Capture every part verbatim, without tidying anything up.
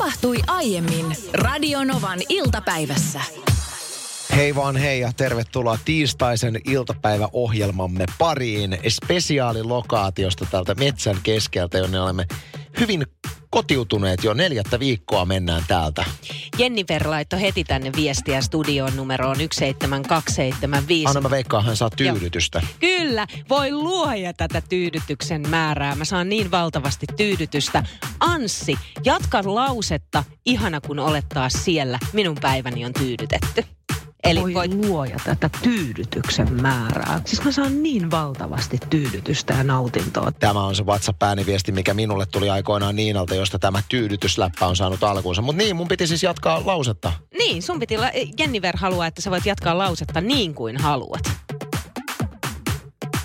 tapahtui aiemmin Radio Novan iltapäivässä. Hei vaan hei ja tervetuloa tiistaisen iltapäiväohjelmamme pariin spesiaalilokaatiosta tältä metsän keskeltä, jonne olemme hyvin kotiutuneet jo neljättä viikkoa mennään täältä. Jenni Verlaitto heti tänne viestiä studioon numeroon yksi seitsemän kaksi seitsemän viisi. Anna mä veikkaan, hän saa tyydytystä. Joo. Kyllä, voi luoja tätä tyydytyksen määrää. Mä saan niin valtavasti tyydytystä. Anssi, jatka lausetta. Ihana kun olet taas siellä. Minun päiväni on tyydytetty. Eli voi voit... luoja tätä tyydytyksen määrää. Siis mä saan niin valtavasti tyydytystä ja nautintoa. Tämä on se WhatsApp-ääniviesti, mikä minulle tuli aikoinaan Niinalta, josta tämä tyydytysläppä on saanut alkuunsa. Mutta niin, mun piti siis jatkaa lausetta. Niin, sun piti... La... Jennifer haluaa, että sä voit jatkaa lausetta niin kuin haluat.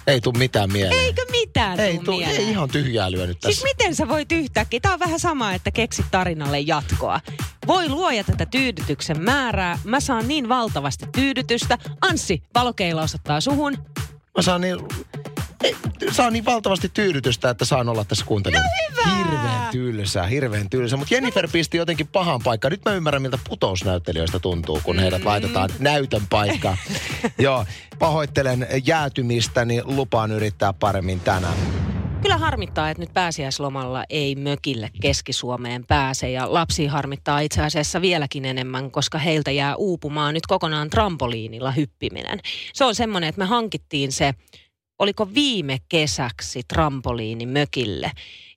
Ei tuu mitään mieleen. Eikö mitään ei tuu mieleen? Ei ihan tyhjää lyönyt tässä. Siis miten sä voit yhtäkkiä? Tää on vähän sama, että keksit tarinalle jatkoa. Voi luoja tätä tyydytyksen määrää. Mä saan niin valtavasti tyydytystä. Anssi, valokeila osoittaa suhun. Mä saan niin, ei, saan niin valtavasti tyydytystä, että saan olla tässä kuuntelijoilla. No hyvä! Hirveän tylsää, hirveän tylsää. Mutta Jennifer pisti jotenkin pahan paikkaan. Nyt mä ymmärrän, miltä putousnäyttelijöistä tuntuu, kun heidät mm. laitetaan näytön paikkaan. Joo, pahoittelen jäätymistäni. Lupaan yrittää paremmin tänään. Kyllä harmittaa, että nyt pääsiäislomalla ei mökille Keski-Suomeen pääse ja lapsi harmittaa itse asiassa vieläkin enemmän, koska heiltä jää uupumaan nyt kokonaan trampoliinilla hyppiminen. Se on semmoinen, että me hankittiin se, oliko viime kesäksi trampoliini mökille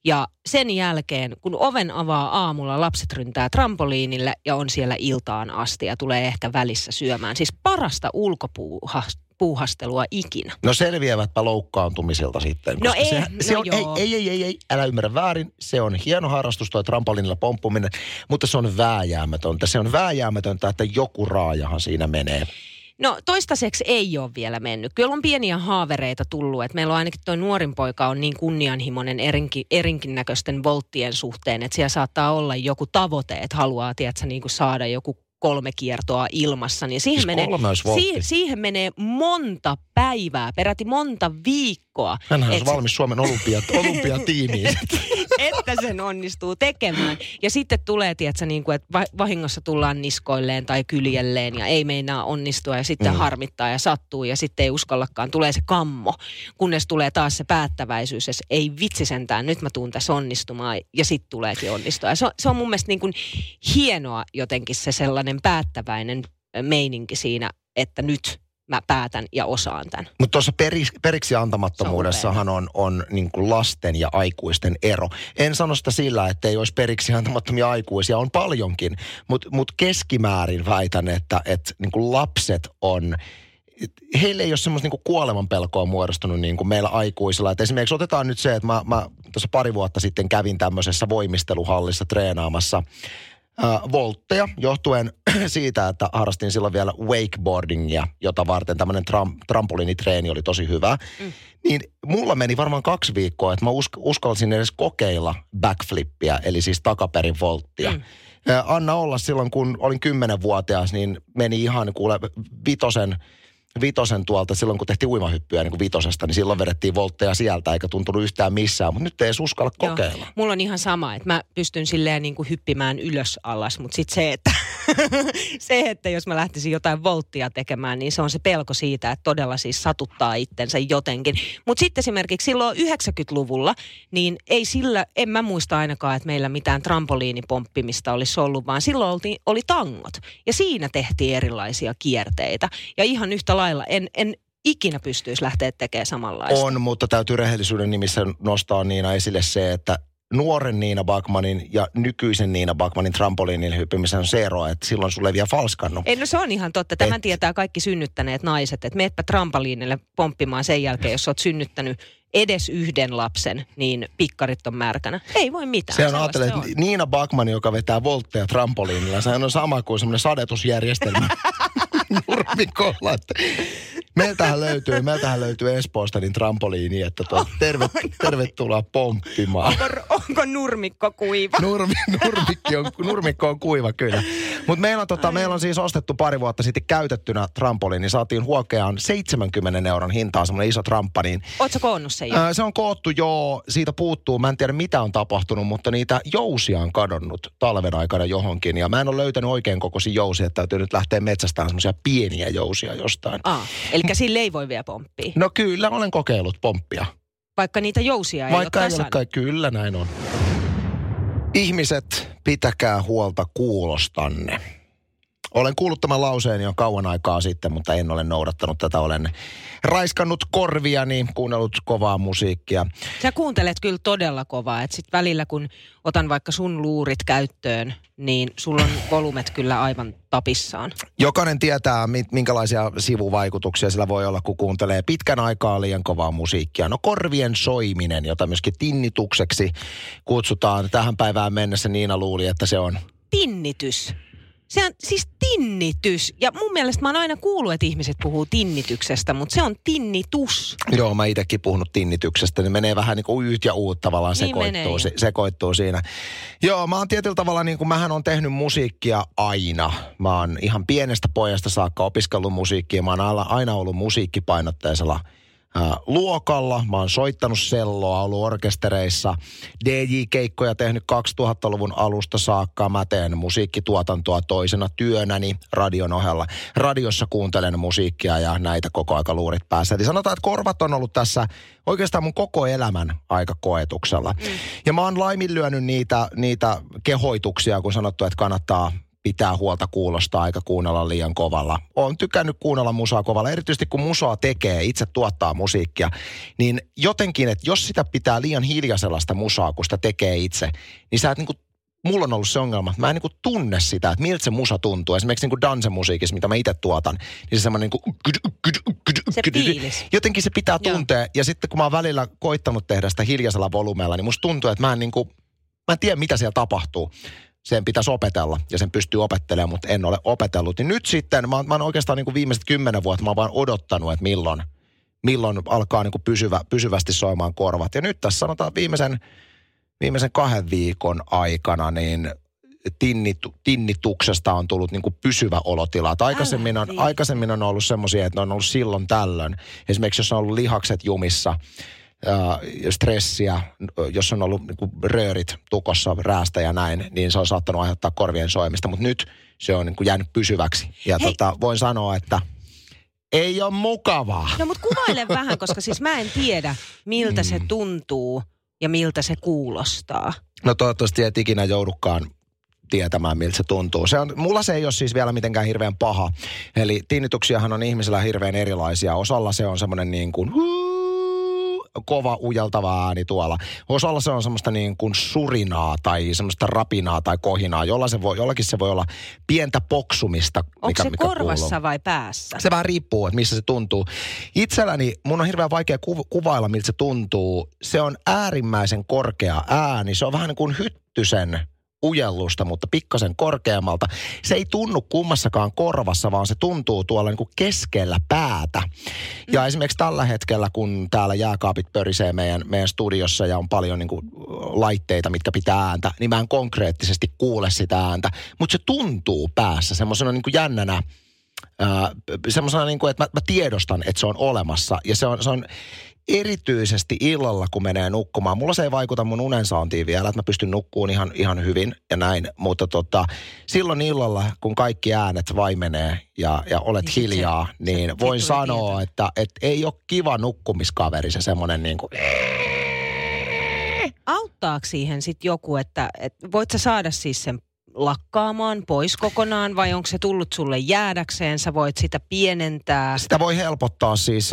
ja sen jälkeen, kun oven avaa aamulla, lapset ryntää trampoliinille ja on siellä iltaan asti ja tulee ehkä välissä syömään. Siis parasta ulkopuuhasta. Puuhastelua ikinä. No selviävätpä loukkaantumisilta sitten. No ei, se, se no on, joo. Ei, ei, ei, ei, älä ymmärrä väärin. Se on hieno harrastus tuo trampolinilla pomppuminen, mutta se on vääjäämätöntä. Se on vääjäämätöntä, että joku raajahan siinä menee. No toistaiseksi ei ole vielä mennyt. Kyllä on pieniä haavereita tullut. Et meillä on ainakin tuo nuorin poika on niin kunnianhimoinen erinkin, erinkin näköisten volttien suhteen, että siellä saattaa olla joku tavoite, että haluaa tiedätkö, niin kuin saada joku kolme kiertoa ilmassa, niin siihen, siis menee, si- siihen menee monta päivää, peräti monta viikkoa. Hänhän on valmis Suomen olympia, olympiatiimiin. Että sen onnistuu tekemään. Ja sitten tulee, tiedätkö, niin kuin, että vahingossa tullaan niskoilleen tai kyljelleen ja ei meinaa onnistua ja sitten mm. harmittaa ja sattuu ja sitten ei uskallakaan. Tulee se kammo, kunnes tulee taas se päättäväisyys, että ei vitsi sentään, nyt mä tuun tässä onnistumaan ja sitten tuleekin onnistua. Ja se, on, se on mun mielestä niin kuin hienoa jotenkin se sellainen päättäväinen meininki siinä, että nyt mä päätän ja osaan tämän. Mutta tuossa periksi, periksi antamattomuudessahan on, on niin kuin lasten ja aikuisten ero. En sano sitä sillä, että ei olisi periksi antamattomia aikuisia. On paljonkin, mutta mut keskimäärin väitän, että et, niin kuin lapset on... Heille ei ole semmoista niinku kuolemanpelkoa muodostunut niinku meillä aikuisilla. Et esimerkiksi otetaan nyt se, että mä, mä tuossa pari vuotta sitten kävin tämmöisessä voimisteluhallissa treenaamassa voltteja johtuen siitä, että harrastin silloin vielä wakeboardingia, jota varten tämmöinen tram, trampoliinitreeni oli tosi hyvä. Mm. Niin mulla meni varmaan kaksi viikkoa, että mä usk- uskalsin edes kokeilla backflippiä, eli siis takaperin volttia. Mm. Anna olla silloin, kun olin kymmenenvuotias, niin meni ihan kuule vitosen, vitosen tuolta, silloin kun tehtiin uimahyppyä niin kuin vitosesta, niin silloin vedettiin voltteja sieltä, eikä tuntunut yhtään missään, mutta nyt ei edes uskalla kokeilla. Joo, mulla on ihan sama, että mä pystyn silleen niin kuin hyppimään ylös alas, mutta sitten se, että se, että jos mä lähtisin jotain volttia tekemään, niin se on se pelko siitä, että todella siis satuttaa itsensä jotenkin. Mutta sitten esimerkiksi silloin yhdeksänkymmentäluvulla, niin ei sillä, en mä muista ainakaan, että meillä mitään trampoliinipomppimista olisi ollut, vaan silloin oli, oli tangot. Ja siinä tehtiin erilaisia kierteitä. Ja ihan yhtä lailla en... en ikinä pystyisi lähteä tekemään samanlaista. On, mutta täytyy rehellisyyden nimissä nostaa Niina esille se, että nuoren Niina Backmanin ja nykyisen Niina Backmanin trampoliinille hyppimisen on se ero, että silloin sulle ei vielä falskannut. Ei, no se on ihan totta. Tämän et... tietää kaikki synnyttäneet naiset, että meetpä trampoliinille pomppimaan sen jälkeen, jos olet synnyttänyt edes yhden lapsen, niin pikkarit on märkänä. Ei voi mitään. Se on ajatellut, että Niina Backman, joka vetää voltteja trampoliinilla, sehän on sama kuin semmoinen sadetusjärjestelmä nurmikolla, että... Meiltähän löytyy, meiltähän löytyy Espoosta niin trampoliini, että tuo, tervet, tervetuloa pomppimaan. Onko, onko nurmikko kuiva? Nurmi, nurmikko, on, nurmikko on kuiva, kyllä. Mutta meillä, tota, meillä on siis ostettu pari vuotta sitten käytettynä trampoliin, niin saatiin huokeaan seitsemänkymmenen euron hintaan semmoinen iso tramppa. Niin, ootko koonnut sen jo? Ää, se on koottu joo, siitä puuttuu, mä en tiedä mitä on tapahtunut, mutta niitä jousia on kadonnut talven aikana johonkin. Ja mä en ole löytänyt oikein kokoisia jousia, että täytyy nyt lähteä metsästään semmoisia pieniä jousia jostain. Ah, eli sille ei voi vielä pomppia? No kyllä, olen kokeillut pomppia. Vaikka niitä jousia ei Vaikka ole Vaikka ei ole kyllä näin on. Ihmiset, pitäkää huolta kuulostanne. Olen kuullut tämän lauseen jo kauan aikaa sitten, mutta en ole noudattanut tätä. Olen raiskannut korviani, kuunnellut kovaa musiikkia. Sä kuuntelet kyllä todella kovaa. Että sit välillä, kun otan vaikka sun luurit käyttöön, niin sulla on volumet kyllä aivan tapissaan. Jokainen tietää, minkälaisia sivuvaikutuksia sillä voi olla, kun kuuntelee pitkän aikaa liian kovaa musiikkia. No korvien soiminen, jota myöskin tinnitukseksi kutsutaan. Tähän päivään mennessä Niina luuli, että se on... Tinnitys. Se on siis tinnitys. Ja mun mielestä mä oon aina kuullut, että ihmiset puhuu tinnityksestä, mutta se on tinnitus. Joo, mä itsekin puhunut tinnityksestä. Ne menee vähän niin kuin yht ja uut tavallaan niin sekoittuu, se, sekoittuu siinä. Joo, mä oon tietyllä tavalla niin kuin mähän oon tehnyt musiikkia aina. Mä oon ihan pienestä pojasta saakka opiskellut musiikkia. Mä oon aina ollut musiikkipainotteisella ää, luokalla. Mä oon soittanut selloa, ollut orkestereissa. D J-keikkoja tehnyt kaksituhattaluvun alusta saakka. Mä teen musiikkituotantoa toisena työnäni radion ohella. Radiossa kuuntelen musiikkia ja näitä koko aika luurit päässä. Eli sanotaan, että korvat on ollut tässä oikeastaan mun koko elämän aika koetuksella. Mm. Ja mä oon laiminlyönyt niitä, niitä kehoituksia, kun sanottu, että kannattaa... pitää huolta kuulostaa eikä kuunnella liian kovalla. Olen tykännyt kuunnella musaa kovalla, erityisesti kun musaa tekee, itse tuottaa musiikkia, niin jotenkin, että jos sitä pitää liian hiljaisella sitä musaa, kun sitä tekee itse, niin sä et niinku, mulla on ollut se ongelma, että mä en niinku tunne sitä, että miltä se musa tuntuu. Esimerkiksi niinku dansemusiikissa, mitä mä itse tuotan, niin se semmoinen niinku... Se fiilis. Jotenkin se pitää tuntea, ja sitten kun mä oon välillä koittanut tehdä sitä hiljaisella volyymeilla, niin musta tuntuu, että mä en niinku, mä en tiedä mitä siellä tapahtuu. Sen pitäisi opetella ja sen pystyy opettelemaan, mutta en ole opetellut. Niin nyt sitten, mä oon, mä oon oikeastaan niin kuin viimeiset kymmenen vuotta, mä oon vaan odottanut, että milloin, milloin alkaa niin kuin pysyvä, pysyvästi soimaan korvat. Ja nyt tässä sanotaan viimeisen, viimeisen kahden viikon aikana, niin tinnit, tinnituksesta on tullut niin kuin pysyvä olotila. Aikaisemmin on, aikaisemmin on ollut semmoisia, että ne on ollut silloin tällöin. Esimerkiksi jos on ollut lihakset jumissa, stressiä, jos on ollut niinku röörit tukossa, räästä ja näin, niin se on saattanut aiheuttaa korvien soimista, mutta nyt se on niinku jäänyt pysyväksi. Ja tota, voin sanoa, että ei ole mukavaa. No mutta kuvaile vähän, koska siis mä en tiedä, miltä mm. se tuntuu ja miltä se kuulostaa. No toivottavasti et ikinä joudukaan tietämään, miltä se tuntuu. Se on, mulla se ei ole siis vielä mitenkään hirveän paha. Eli tinnityksiähän on ihmisillä hirveän erilaisia. Osalla se on semmoinen niin kuin... kova ujeltava ääni tuolla. Osalla se on semmoista niin kuin surinaa tai semmoista rapinaa tai kohinaa, jolla se voi, jollakin se voi olla pientä poksumista. Onko se mikä korvassa kuuluu. Vai päässä? Se vähän riippuu, että missä se tuntuu. Itselläni mun on hirveän vaikea ku- kuvailla, miltä se tuntuu. Se on äärimmäisen korkea ääni. Se on vähän niin kuin hyttysen ujellusta, mutta pikkasen korkeammalta. Se ei tunnu kummassakaan korvassa, vaan se tuntuu tuolla niin kuin keskellä päätä. Ja mm. esimerkiksi tällä hetkellä, kun täällä jääkaapit pörisee meidän, meidän studiossa ja on paljon niin kuin laitteita, mitkä pitää ääntä, niin mä en konkreettisesti kuule sitä ääntä. Mutta se tuntuu päässä semmoisena niin kuin jännänä, ää, semmoisena niin kuin, että mä, mä tiedostan, että se on olemassa. Ja se on... Se on erityisesti illalla, kun menee nukkumaan. Mulla se ei vaikuta mun unensaantiin vielä, että mä pystyn nukkuun ihan, ihan hyvin ja näin. Mutta tota, silloin illalla, kun kaikki äänet vaimenee ja, ja olet niin hiljaa, se, niin se, voin se sanoa, että, että ei ole kiva nukkumiskaveri se semmoinen niin kuin... Auttaako siihen sitten joku, että, että voit sä saada siis sen lakkaamaan pois kokonaan vai onko se tullut sulle jäädäkseen? Sä voit sitä pienentää. Sitä voi helpottaa siis.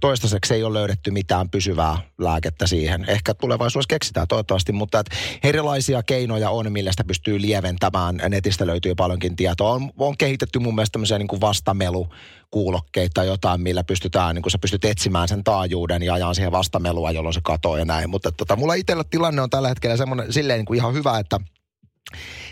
Toistaiseksi ei ole löydetty mitään pysyvää lääkettä siihen. Ehkä tulevaisuudessa keksitään toivottavasti, mutta et erilaisia keinoja on, millä sitä pystyy lieventämään. Netistä löytyy paljonkin tietoa. On, on kehitetty mun mielestä tämmöisiä niin kuin vastamelukuulokkeita tai jotain, millä pystytään, niin kuin sä pystyt etsimään sen taajuuden ja ajaan siihen vastamelua, jolloin se katoo ja näin. Mutta tota, mulla itsellä tilanne on tällä hetkellä semmoinen silleen niin kuin ihan hyvä, että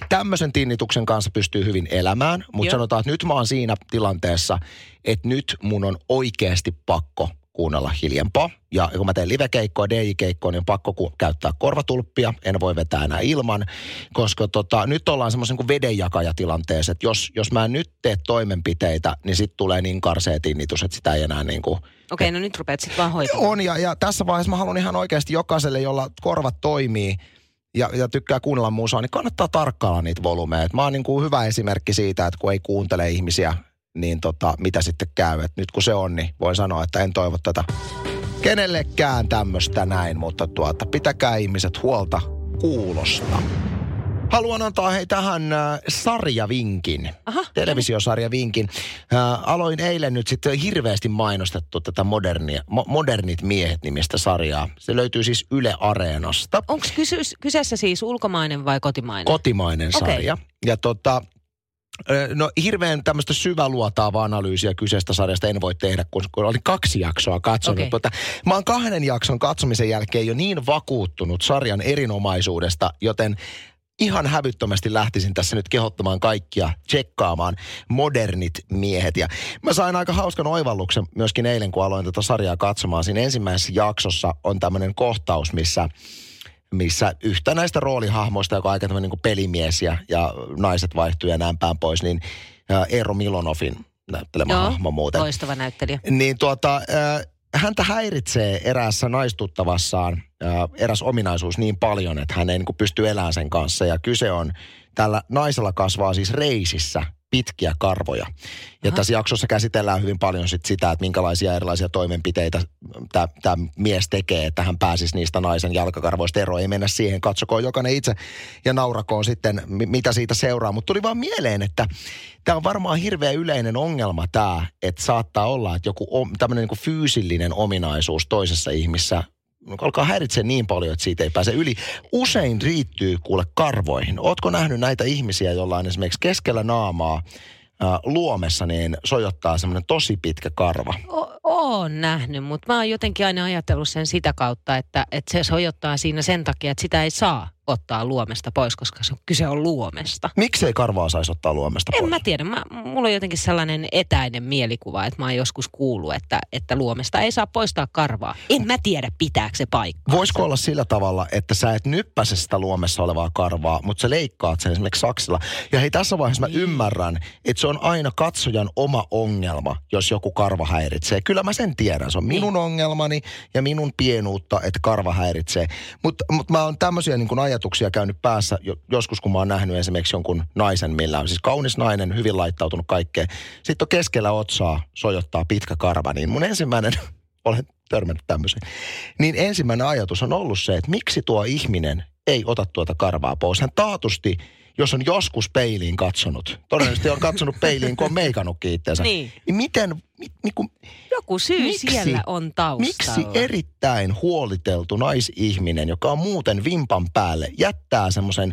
tämmöisen tinnituksen kanssa pystyy hyvin elämään, mutta sanotaan, että nyt mä oon siinä tilanteessa, että nyt mun on oikeasti pakko kuunnella hiljempaa. Ja kun mä teen livekeikkoa, D J-keikkoa, niin on pakko käyttää korvatulppia. En voi vetää enää ilman, koska tota, nyt ollaan semmoisen kuin vedenjakajatilanteessa. Että jos, jos mä en nyt tee toimenpiteitä, niin sitten tulee niin karsea tinnitus, että sitä ei enää niin kuin... Okei, okay, no nyt rupeat sitten vaan hoitamaan. On, ja, ja tässä vaiheessa mä haluan ihan oikeasti jokaiselle, jolla korvat toimii, Ja, ja tykkää kuunnella musaa, niin kannattaa tarkkailla niitä volumeja. Et mä oon niin kuin hyvä esimerkki siitä, että kun ei kuuntele ihmisiä, niin tota, mitä sitten käy. Et nyt kun se on, niin voin sanoa, että en toivo tätä kenellekään tämmöistä näin, mutta tuota, pitäkää ihmiset huolta kuulosta. Haluan antaa hei tähän äh, sarjavinkin, Aha, televisiosarjavinkin. Äh, aloin eilen nyt sitten hirveästi mainostettu tätä modernia, mo- Modernit miehet -nimistä sarjaa. Se löytyy siis Yle Areenasta. Onko kysy- kyseessä siis ulkomainen vai kotimainen? Kotimainen sarja. Okay. Ja tota... No hirveän tämmöistä syväluotaavaa analyysiä kyseistä sarjasta en voi tehdä, kun oli kaksi jaksoa katsonut. Okay. Mutta mä oon kahden jakson katsomisen jälkeen jo niin vakuuttunut sarjan erinomaisuudesta, joten ihan hävyttömästi lähtisin tässä nyt kehottamaan kaikkia tsekkaamaan Modernit miehet. Ja mä sain aika hauskan oivalluksen myöskin eilen, kun aloin tätä sarjaa katsomaan. Siinä ensimmäisessä jaksossa on tämmöinen kohtaus, missä... missä yhtä näistä roolihahmoista, joka on aika tämmöinen niin kuin pelimies ja, ja naiset vaihtuu ja näin päin pois, niin Eero Milonoffin näyttelemä Joo, hahmo muuten. Loistava näyttelijä. Niin tuota, häntä häiritsee eräässä naistuttavassaan eräs ominaisuus niin paljon, että hän ei niin kuin pysty elämään sen kanssa. Ja kyse on, tällä naisella kasvaa siis reisissä pitkiä karvoja. Ja Aha. tässä jaksossa käsitellään hyvin paljon sit sitä, että minkälaisia erilaisia toimenpiteitä tämä mies tekee, että hän pääsisi niistä naisen jalkakarvoista eroon. Ei mennä siihen, katsokoon jokainen itse ja naurakoon sitten, mitä siitä seuraa. Mutta tuli vaan mieleen, että tämä on varmaan hirveän yleinen ongelma tämä, että saattaa olla, että joku tämmöinen niinku fyysillinen ominaisuus toisessa ihmisessä alkaa häiritse niin paljon, että siitä ei pääse yli. Usein riittyy kuule karvoihin. Ootko nähnyt näitä ihmisiä, joilla on esimerkiksi keskellä naamaa ää, luomessa, niin sojottaa semmoinen tosi pitkä karva? O- oon nähnyt, mutta mä oon jotenkin aina ajatellut sen sitä kautta, että, että se sojottaa siinä sen takia, että sitä ei saa ottaa luomesta pois, koska se kyse on luomesta. Miksei karvaa saisi ottaa luomesta pois? En mä tiedä. Mä, mulla on jotenkin sellainen etäinen mielikuva, että mä oon joskus kuullut, että, että luomesta ei saa poistaa karvaa. En mä tiedä, pitääkö se paikkaa. Voisiko olla sillä tavalla, että sä et nyppäse sitä luomessa olevaa karvaa, mutta sä leikkaat sen esimerkiksi saksilla. Ja hei, tässä vaiheessa mä niin. ymmärrän, että se on aina katsojan oma ongelma, jos joku karva häiritsee. Kyllä mä sen tiedän. Se on minun niin. ongelmani ja minun pienuutta, että karva häiritsee. Mutta mut mä oon tämmöisiä niin kuin ajatuksia käynyt päässä joskus, kun mä oon nähnyt esimerkiksi jonkun naisen, millä on siis kaunis nainen, hyvin laittautunut kaikkeen. Sitten on keskellä otsaa, sojottaa pitkä karva, niin mun ensimmäinen, olen törmännyt tämmöisen, niin ensimmäinen ajatus on ollut se, että miksi tuo ihminen ei ota tuota karvaa pois. Hän taatusti, jos on joskus peiliin katsonut, todennäköisesti on katsonut peiliin, kun on meikannutkin itseänsä, niin. niin miten... Mit, niinku, Joku syy miksi, siellä on taustalla. Miksi erittäin huoliteltu naisihminen, joka on muuten vimpan päälle, jättää semmoisen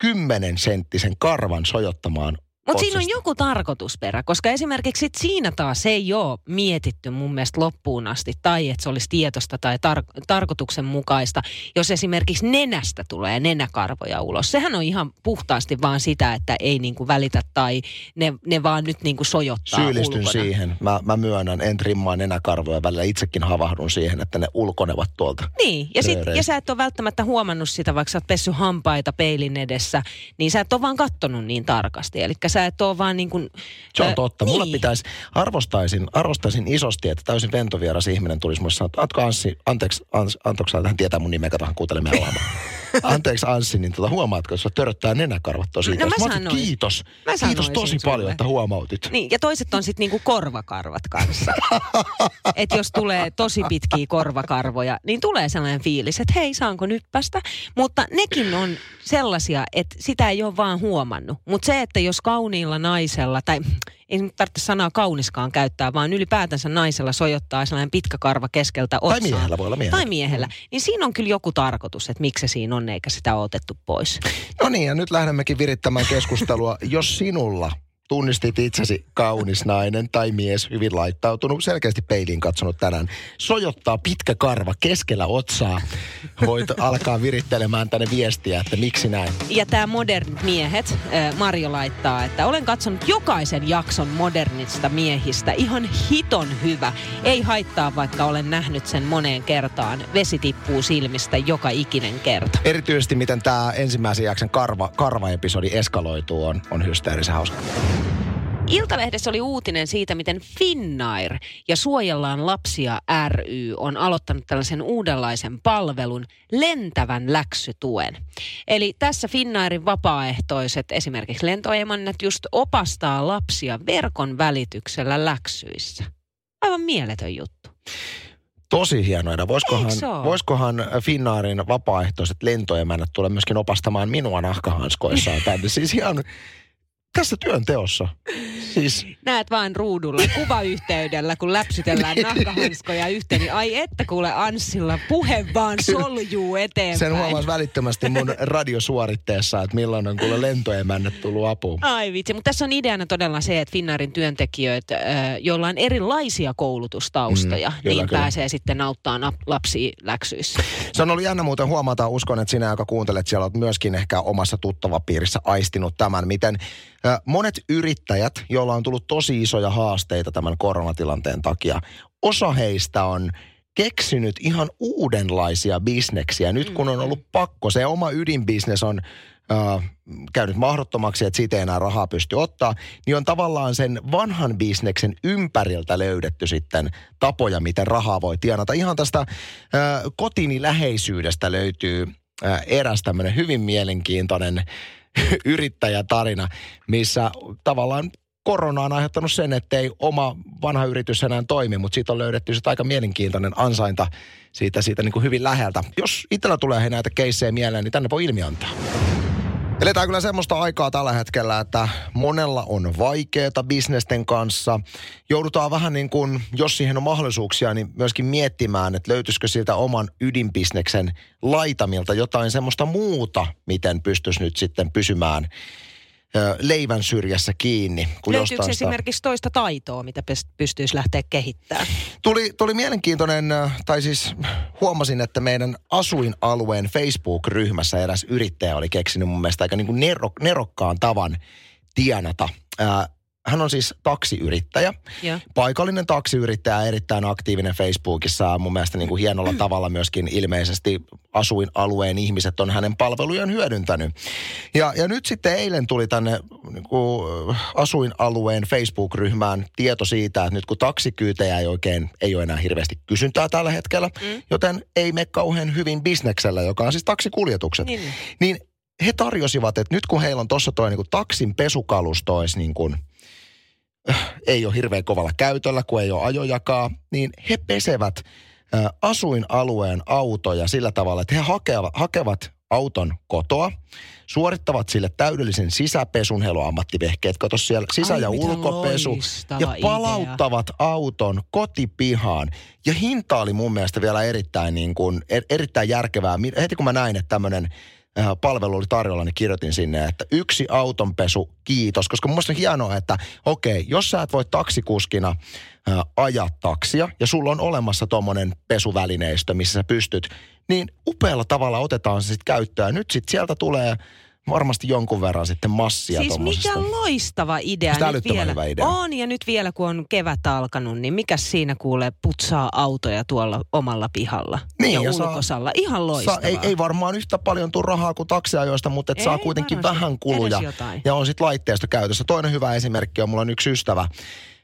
kymmenen senttisen karvan sojottamaan? Mutta siinä on joku tarkoitusperä, koska esimerkiksi siinä taas ei ole mietitty mun mielestä loppuun asti, tai että se olisi tietosta tai tar- tarkoituksenmukaista, jos esimerkiksi nenästä tulee nenäkarvoja ulos. Sehän on ihan puhtaasti vaan sitä, että ei niinku välitä tai ne, ne vaan nyt niinku sojottaa Syyllistyn ulkona. Syyllistyn siihen. Mä, mä myönnän, en trimmaa nenäkarvoja välillä. Itsekin havahdun siihen, että ne ulkonevat tuolta. Niin, ja, sit, ja sä et ole välttämättä huomannut sitä, vaikka sä oot pessy hampaita peilin edessä, niin sä et ole vaan kattonut niin tarkasti. Elikkä sä et ole vaan niin kuin... Se on totta. Äh, Mulla niin. pitäisi, arvostaisin, arvostaisin isosti, että täysin ventovieras ihminen tulisi mulle sanoa, että Atko Anssi, anteeksi, anteeksi, hän tietää mun nimeä, kato hän kuuntelee meidän ohjelmaa. Anteeksi Anssi, niin tuota, huomaatko, että sä töröttää nenäkarvat tosi no, ikäisesti. Mä sanoin, kiitos. Mä kiitos tosi sulle. Paljon, että huomautit. Niin, ja toiset on sitten niinku korvakarvat kanssa. Että jos tulee tosi pitkiä korvakarvoja, niin tulee sellainen fiilis, että hei, saanko nyppästä? Mutta nekin on sellaisia, että sitä ei ole vaan huomannut. Mutta se, että jos kauniilla naisella, tai ei nyt tarvitse sanaa kauniskaan käyttää, vaan ylipäätänsä naisella sojottaa sellainen pitkä karva keskeltä otsaa. Tai miehellä voi olla miehellä. Tai miehellä. Niin siinä on kyllä joku tarkoitus, että miksi siinä on, eikä sitä otettu pois. No niin, ja nyt lähdemmekin virittämään keskustelua. Jos sinulla tunnistit itsesi kaunis nainen tai mies, hyvin laittautunut, selkeästi peiliin katsonut tänään. Sojottaa pitkä karva keskellä otsaa. Voit alkaa virittelemään tänne viestiä, että miksi näin. Ja tämä Modernit miehet, Marjo laittaa, että olen katsonut jokaisen jakson Modernista miehistä. Ihan hiton hyvä. Ei haittaa, vaikka olen nähnyt sen moneen kertaan. Vesi tippuu silmistä joka ikinen kerta. Erityisesti miten tämä ensimmäisen jakson karva, karvaepisodi eskaloituu on, on hysteerisen hauska. Iltalehdessä oli uutinen siitä, miten Finnair ja Suojellaan lapsia ry on aloittanut tällaisen uudenlaisen palvelun, lentävän läksytuen. Eli tässä Finnairin vapaaehtoiset, esimerkiksi lentoemannat, just opastaa lapsia verkon välityksellä läksyissä. Aivan mieletön juttu. Tosi hienoida. Voiskohan, voiskohan Finnairin vapaaehtoiset lentoemänät tulla myöskin opastamaan minua nahkahanskoissaan tänne. Siis ihan... Tässä työnteossa. Siis. Näet vaan ruudulla, kuvayhteydellä, kun läpsytellään nahkahanskoja yhteen. Niin ai että kuule Anssilla, puhe vaan soljuu eteenpäin. Sen huomaas välittömästi mun radiosuoritteessa, että milloin on kuule lentoemännet tullut apuun. Ai vitsi, mutta tässä on ideana todella se, että Finnairin työntekijät, joilla on erilaisia koulutustaustoja, mm, kyllä, niin kyllä. Pääsee sitten auttaa lapsia läksyissä. Se on ollut jännä muuten huomata, uskon, että sinä, joka kuuntelet, siellä olet myöskin ehkä omassa tuttavapiirissä aistinut tämän, miten... Monet yrittäjät, joilla on tullut tosi isoja haasteita tämän koronatilanteen takia, osa heistä on keksinyt ihan uudenlaisia bisneksiä. Nyt kun on ollut pakko, se oma ydinbisnes on äh, käynyt mahdottomaksi, että siitä ei enää rahaa pysty ottaa, niin on tavallaan sen vanhan bisneksen ympäriltä löydetty sitten tapoja, miten rahaa voi tienata. Ihan tästä äh, kotini läheisyydestä löytyy äh, eräs tämmöinen hyvin mielenkiintoinen yrittäjätarina, missä tavallaan korona on aiheuttanut sen, että ei oma vanha yritys enää toimi, mutta siitä on löydetty sitä aika mielenkiintoinen ansainta siitä, siitä niin kuin hyvin läheltä. Jos itsellä tulee näitä keissejä mieleen, niin tänne voi ilmi antaa. Eletään kyllä semmoista aikaa tällä hetkellä, että monella on vaikeaa bisnesten kanssa. Joudutaan vähän niin kuin, jos siihen on mahdollisuuksia, niin myöskin miettimään, että löytyisikö siltä oman ydinbisneksen laitamilta jotain semmoista muuta, miten pystyisi nyt sitten pysymään leivän syrjässä kiinni. Löytyykö esimerkiksi toista taitoa, mitä pystyisi lähteä kehittämään? Tuli, tuli mielenkiintoinen, tai siis huomasin, että meidän asuinalueen Facebook-ryhmässä eräs yrittäjä oli keksinyt mun mielestä aika niin kuin nerokkaan tavan tienata. Hän on siis taksiyrittäjä, ja. Paikallinen taksiyrittäjä, erittäin aktiivinen Facebookissa. Mun mielestä niin kuin hienolla tavalla myöskin ilmeisesti asuinalueen ihmiset on hänen palvelujaan hyödyntänyt. Ja, ja nyt sitten eilen tuli tänne niin kuin asuinalueen Facebook-ryhmään tieto siitä, että nyt kun taksikyytejä ei oikein, ei ole enää hirveästi kysyntää tällä hetkellä, mm. joten ei mene kauhean hyvin bisneksellä, joka on siis taksikuljetukset. Niin, niin he tarjosivat, että nyt kun heillä on tuossa tuo niin kuin taksin pesukalusto olisi niin kuin ei ole hirveän kovalla käytöllä, kun ei ole ajojakaa, niin he pesevät ä, asuinalueen autoja sillä tavalla, että he hakevat, hakevat auton kotoa, suorittavat sille täydellisen sisäpesun, heillä on ammattivehkeet, kato siellä sisä- ja ulkopesu, ja palauttavat idea. Auton kotipihaan. Ja hinta oli mun mielestä vielä erittäin, niin kuin, er, erittäin järkevää. Heti kun mä näin, että tämmöinen palvelu oli tarjolla, niin kirjoitin sinne, että yksi autonpesu, kiitos. Koska mun mielestä on hienoa, että okei, jos sä et voi taksikuskina ää, ajaa taksia, ja sulla on olemassa tommonen pesuvälineistö, missä sä pystyt, niin upealla tavalla otetaan se sitten käyttöön. Nyt sitten sieltä tulee varmasti jonkun verran sitten massia siis tommosesta. Siis mikä loistava idea. Sitä nyt vielä hyvä idea. On, ja nyt vielä kun on kevät alkanut, niin mikä siinä kuulee putsaa autoja tuolla omalla pihalla niin, ja, ja ulkosalla. Saa, ihan loistavaa. Saa, ei, ei varmaan yhtä paljon tule rahaa kuin taksiajoista, mutta et ei, saa kuitenkin varmasti vähän kuluja. Ja on sitten laitteisto käytössä. Toinen hyvä esimerkki on, mulla on yksi ystävä,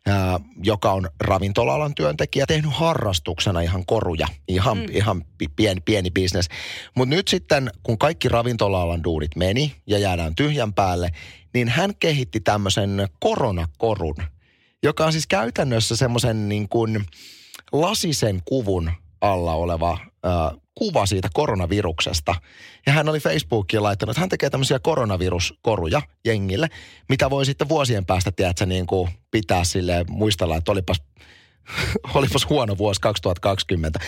Äh, joka on ravintola-alan työntekijä, tehnyt harrastuksena ihan koruja. Ihan, mm. ihan pieni, pieni bisnes. Mutta nyt sitten, kun kaikki ravintola-alan duunit meni ja jäädään tyhjän päälle, niin hän kehitti tämmöisen koronakorun, joka on siis käytännössä semmoisen niin kuin lasisen kuvun alla oleva äh, kuva siitä koronaviruksesta. Ja hän oli Facebookiin laittanut, että hän tekee tämmöisiä koronaviruskoruja jengille, mitä voi sitten vuosien päästä, tiedätkö, niin kuin pitää silleen muistella, että olipas, olipas huono vuosi kaksituhattakaksikymmentä.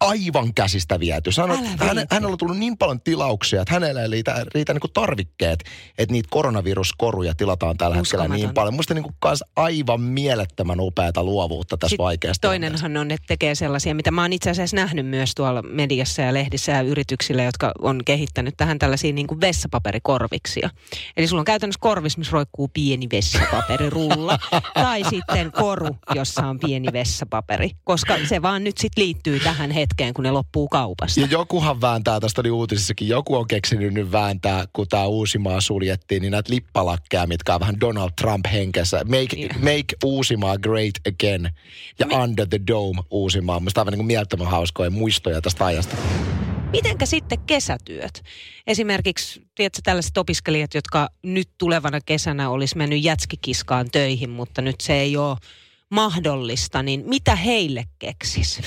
aivan käsistä viety. Sano, hän, hänellä on tullut niin paljon tilauksia, että hänellä ei riitä, riitä niin kuin tarvikkeet, että niitä koronaviruskoruja tilataan tällä hetkellä niin paljon. Musta niin kuin kans aivan mielettömän upeata luovuutta tässä vaikeasta. Toinenhan on, että tekee sellaisia, mitä mä oon itse asiassa nähnyt myös tuolla mediassa ja lehdissä ja yrityksillä, jotka on kehittänyt tähän tällaisia niin kuin vessapaperikorviksia. Eli sulla on käytännössä korvis, missä roikkuu pieni vessapaperirulla tai sitten koru, jossa on pieni vessapaperi, koska se vaan nyt sit liittyy tähän hetkeen. Hetkeen, kun ne loppuu kaupasta. Ja jokuhan vääntää, tästä oli uutisissakin, joku on keksinyt nyt vääntää, kun tämä Uusimaa suljettiin, niin näitä lippalakkeja, mitkä on vähän Donald Trump henkessä. Make, yeah. make Uusimaa great again ja Me... under the dome Uusimaa. Mielestäni aivan niin kuin mielettömän hauskoja muistoja tästä ajasta. Mitenkä sitten kesätyöt? Esimerkiksi, tiedätkö, tällaiset opiskelijat, jotka nyt tulevana kesänä olisi mennyt jätskikiskaan töihin, mutta nyt se ei ole mahdollista, niin mitä heille keksisi?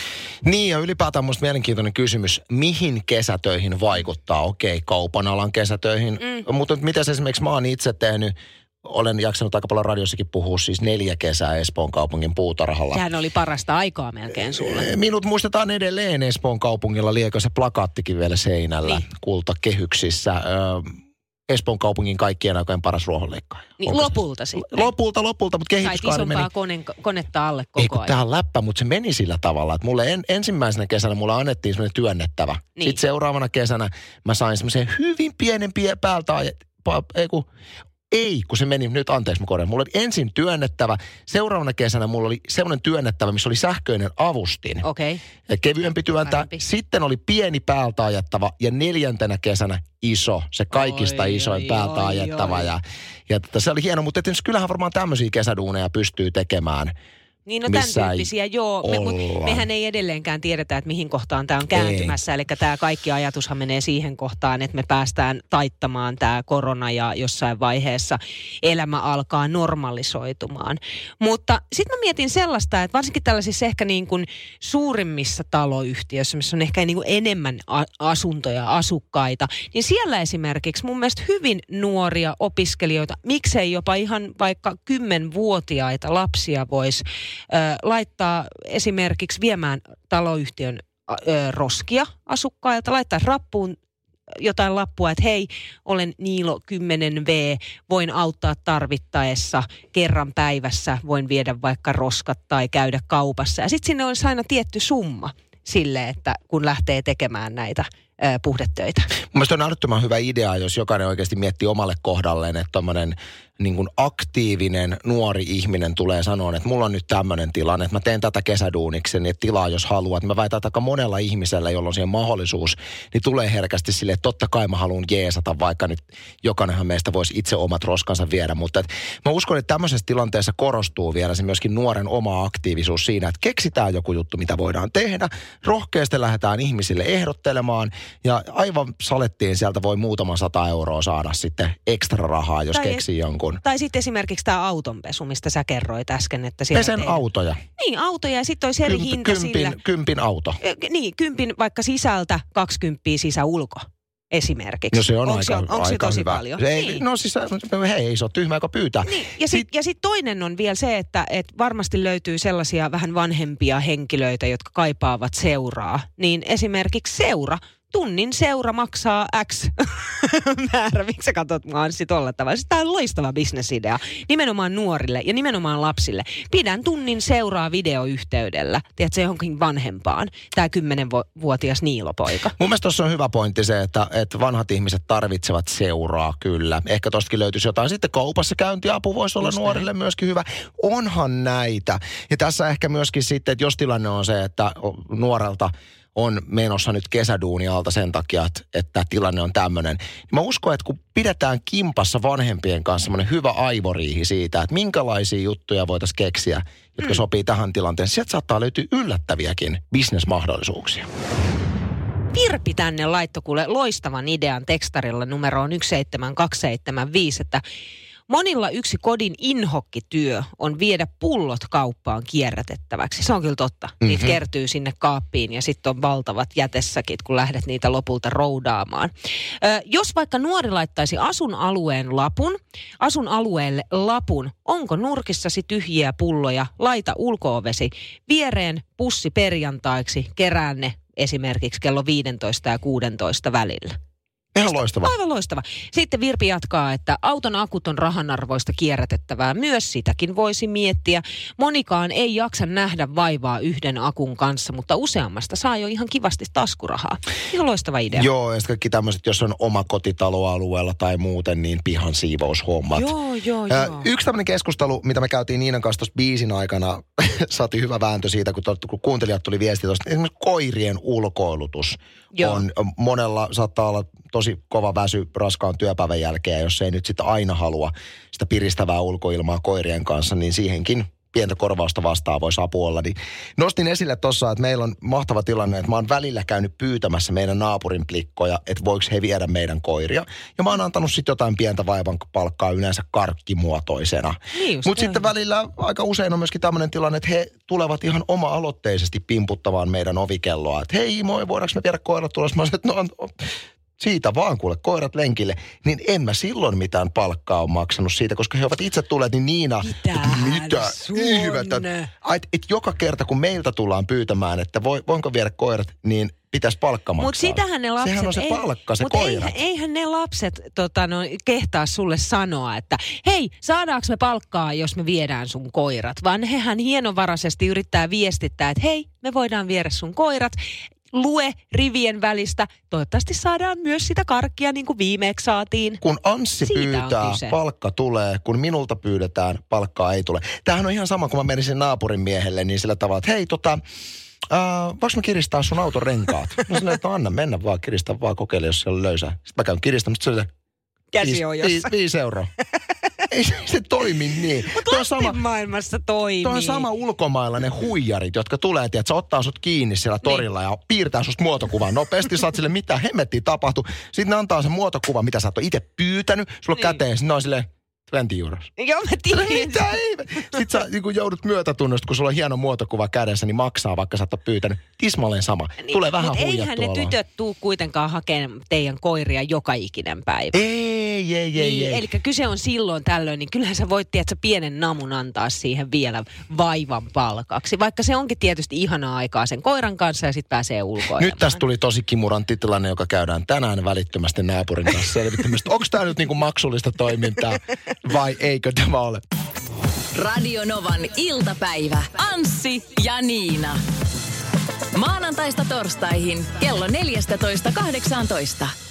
Niin, ja ylipäätään musta mielenkiintoinen kysymys, mihin kesätöihin vaikuttaa? Okei, kaupan alan kesätöihin, mm. mutta mitä esimerkiksi mä oon itse tehnyt, olen jaksanut aika paljon radiossakin puhua, siis neljä kesää Espoon kaupungin puutarhalla. Sehän oli parasta aikaa melkein sulle. Minut muistetaan edelleen Espoon kaupungilla, liekö se plakaattikin vielä seinällä, niin. Kultakehyksissä. Öö, Espoon kaupungin kaikkien aikojen paras ruohonleikkaaja. Niin lopulta se? sitten. Lopulta, lopulta, mutta kehityskaari meni. Sait isompaa konetta alle koko ajan. Ei kun tää on läppä, mutta se meni sillä tavalla, että mulle en, ensimmäisenä kesänä mulla annettiin semmoinen työnnettävä. Niin. Sitten seuraavana kesänä mä sain semmoisen hyvin pienen pie, päältä, ei kun, ei kun se meni, nyt anteeksi mä korjaan. Mulla oli ensin työnnettävä, seuraavana kesänä mulla oli semmoinen työnnettävä, missä oli sähköinen avustin. Okei. Okay. Kevyempi työntää. Parempi. Sitten oli pieni päältä ajettava ja neljäntenä kesänä iso, se kaikista oi, isoin oi, päältä oi, ajettava. Oi. Ja, ja että se oli hieno, mutta etensi, kyllähän varmaan tämmöisiä kesäduuneja pystyy tekemään. Niin no tämän tyyppisiä, joo, me, mutta mehän ei edelleenkään tiedetä, että mihin kohtaan tämä on kääntymässä. Eli tämä kaikki ajatushan menee siihen kohtaan, että me päästään taittamaan tämä korona ja jossain vaiheessa elämä alkaa normalisoitumaan. Mutta sitten mä mietin sellaista, että varsinkin tällaisissa ehkä niin kuin suurimmissa taloyhtiöissä, missä on ehkä niin kuin enemmän asuntoja, asukkaita, niin siellä esimerkiksi mun mielestä hyvin nuoria opiskelijoita, miksei jopa ihan vaikka kymmenvuotiaita lapsia voisi laittaa esimerkiksi viemään taloyhtiön roskia asukkailta, laittaa rappuun jotain lappua, että hei, olen Niilo kymmenen V, voin auttaa tarvittaessa kerran päivässä, voin viedä vaikka roskat tai käydä kaupassa. Ja sitten sinne olisi aina tietty summa sille, että kun lähtee tekemään näitä puhdetöitä. Mielestäni on älyttömän hyvä idea, jos jokainen oikeasti miettii omalle kohdalleen, että tommoinen niin kuin aktiivinen nuori ihminen tulee sanoa, että mulla on nyt tämmöinen tilanne, että mä teen tätä kesäduunikseni, että tilaa jos haluat. Mä väitän, että aika monella ihmisellä, jolla on siihen mahdollisuus, niin tulee herkästi silleen, että totta kai mä haluan jeesata, vaikka nyt jokainenhan meistä voisi itse omat roskansa viedä. Mutta et, mä uskon, että tämmöisessä tilanteessa korostuu vielä se myöskin nuoren oma aktiivisuus siinä, että keksitään joku juttu, mitä voidaan tehdä. Rohkeasti lähdetään ihmisille ehdottelemaan ja aivan salettiin sieltä voi muutama sata euroa saada sitten ekstra rahaa, jos tai keksii jonkun. Tai sitten esimerkiksi tämä autonpesu, mistä sä kerroit äsken, että siellä Pesen teillä... autoja. Niin, autoja ja sitten olisi eri Kymp, hinta kympin, sillä. Kympin auto. Niin, kympin vaikka sisältä, kaksikymppiä sisäulko esimerkiksi. No se on onks aika, on, aika se tosi hyvä. Paljon? Ei, niin. No siis hei, ei se ole tyhmää, joka pyytää. Niin. Ja sitten sit toinen on vielä se, että et varmasti löytyy sellaisia vähän vanhempia henkilöitä, jotka kaipaavat seuraa. Niin esimerkiksi seura. Tunnin seura maksaa X määrä. Miksi sä katsot mua Anssi tolla tavalla? Siis tää on loistava bisnesidea. Nimenomaan nuorille ja nimenomaan lapsille. Pidän tunnin seuraa videoyhteydellä. Tiedätkö, johonkin vanhempaan. Tää kymmenvuotias niilopoika. Mun mielestä tuossa on hyvä pointti se, että, että vanhat ihmiset tarvitsevat seuraa kyllä. Ehkä tostakin löytyisi jotain. Sitten kaupassa käyntiapu voisi olla Just nuorille näin. Myöskin hyvä. Onhan näitä. Ja tässä ehkä myöskin sitten, että jos tilanne on se, että nuorelta on menossa nyt kesäduuni alta sen takia, että, että tilanne on tämmöinen. Mä uskon, että kun pidetään kimpassa vanhempien kanssa semmoinen hyvä aivoriihi siitä, että minkälaisia juttuja voitaisiin keksiä, jotka mm. sopii tähän tilanteeseen. Sieltä saattaa löytyä yllättäviäkin bisnesmahdollisuuksia. Virpi tänne laittoi kuule loistavan idean tekstarilla numeroon yksi seitsemän kaksi seitsemän viisi, että monilla yksi kodin inhokkityö on viedä pullot kauppaan kierrätettäväksi. Se on kyllä totta. Niitä mm-hmm. kertyy sinne kaappiin ja sitten on valtavat jätesäkit, kun lähdet niitä lopulta roudaamaan. Ö, jos vaikka nuori laittaisi asun alueen lapun, asun alueelle lapun, onko nurkissasi tyhjiä pulloja, laita ulko-ovesi viereen pussi perjantaiksi, kerään ne esimerkiksi kello viisitoista ja kuusitoista välillä. Ihan loistava. Aivan loistava. Sitten Virpi jatkaa, että auton akut on rahanarvoista kierrätettävää. Myös sitäkin voisi miettiä. Monikaan ei jaksa nähdä vaivaa yhden akun kanssa, mutta useammasta saa jo ihan kivasti taskurahaa. Ihan loistava idea. Joo, ja sitten kaikki tämmöiset, jos on oma kotitaloalueella tai muuten, niin pihan siivoushommat. Joo, joo, joo. Ö, yksi tämmöinen keskustelu, mitä me käytiin Niinan kanssa tuossa biisin aikana, saatiin hyvä vääntö siitä, kun, to, kun kuuntelijat tuli viestiä tuosta. Esimerkiksi koirien ulkoilutus joo. on monella, saattaa olla tosi kova väsy raskaan työpäivän jälkeen, jos ei nyt sitten aina halua sitä piristävää ulkoilmaa koirien kanssa, niin siihenkin pientä korvausta vastaan voisi apua olla. Niin nostin esille tuossa, että meillä on mahtava tilanne, että mä oon välillä käynyt pyytämässä meidän naapurin plikkoja, että voiko he viedä meidän koiria. Ja mä oon antanut sitten jotain pientä vaivan palkkaa yleensä karkkimuotoisena. Niin, mutta sitten välillä aika usein on myöskin tämmöinen tilanne, että he tulevat ihan oma-aloitteisesti pimputtamaan meidän ovikelloa. Että hei moi, voidaanko me viedä koirat tulossa? Mä oon, että no, siitä vaan kuule, koirat lenkille, niin en mä silloin mitään palkkaa on maksanut siitä, koska he ovat itse tulleet, niin Niina, mitä ihmettä. Et, et joka kerta, kun meiltä tullaan pyytämään, että voi, voinko viedä koirat, niin pitäisi palkka maksaa. Mutta sitähän ne lapset... Sehän on se ei, palkka, se koirat. Eihän, eihän ne lapset tota, no, kehtaa sulle sanoa, että hei, saadaanko me palkkaa, jos me viedään sun koirat? Vaan hehän hienovaraisesti yrittää viestittää, että hei, me voidaan viedä sun koirat. Lue rivien välistä. Toivottavasti saadaan myös sitä karkkia, niin kuin viimeeksi saatiin. Kun Anssi siitä pyytää, palkka tulee. Kun minulta pyydetään, palkkaa ei tule. Tämähän on ihan sama, kun mä menisin naapurin miehelle, niin sillä tavalla, että hei, tota, äh, voinko mä kiristää sun auton renkaat? No sillä, että anna mennä vaan, kiristää vaan, kokeile, jos siellä on löysää. Sitten mä käyn kiristämistä, sillä käsi on jossain. Viisi euroa. Ei se toimi niin. Mutta lasten maailmassa toimii. Tuo on sama ulkomailla ne huijarit, jotka tulee, että sä ottaa sut kiinni siellä torilla niin. Ja piirtää susta muotokuvan nopeasti. Sä oot sille, mitä hemmettiin tapahtui. Sitten ne antaa sen muotokuvan, mitä sä oot itse pyytänyt. Sulla niin. On käteen, sitten ne on silleen kaksikymmentä euros. Joo, mä tiedän. Mitä ei? Sitten sä niin joudut myötätunnosta, kun sulla on hieno muotokuva kädessä, niin maksaa, vaikka sä oot pyytänyt. Tismalleen sama. Niin, tulee vähän huijattua. Mutta eihän ne tytöt tuu kuitenkaan hakemaan teidän koiria joka ikinen päivä. Ei. Ei, ei, ei, niin, ei. Eli kyse on silloin tällöin, niin kyllähän sä voit tiedä, että sä pienen namun antaa siihen vielä vaivan palkaksi. Vaikka se onkin tietysti ihanaa aikaa sen koiran kanssa ja sit pääsee ulkoilemaan. Nyt tästä tuli tosi kimurantti tilanne, joka käydään tänään välittömästi naapurin kanssa selvittämistä. Onko tämä nyt niinku maksullista toimintaa vai eikö tämä ole? Radio Novan iltapäivä. Anssi ja Niina. Maanantaista torstaihin kello neljätoista kahdeksantoista.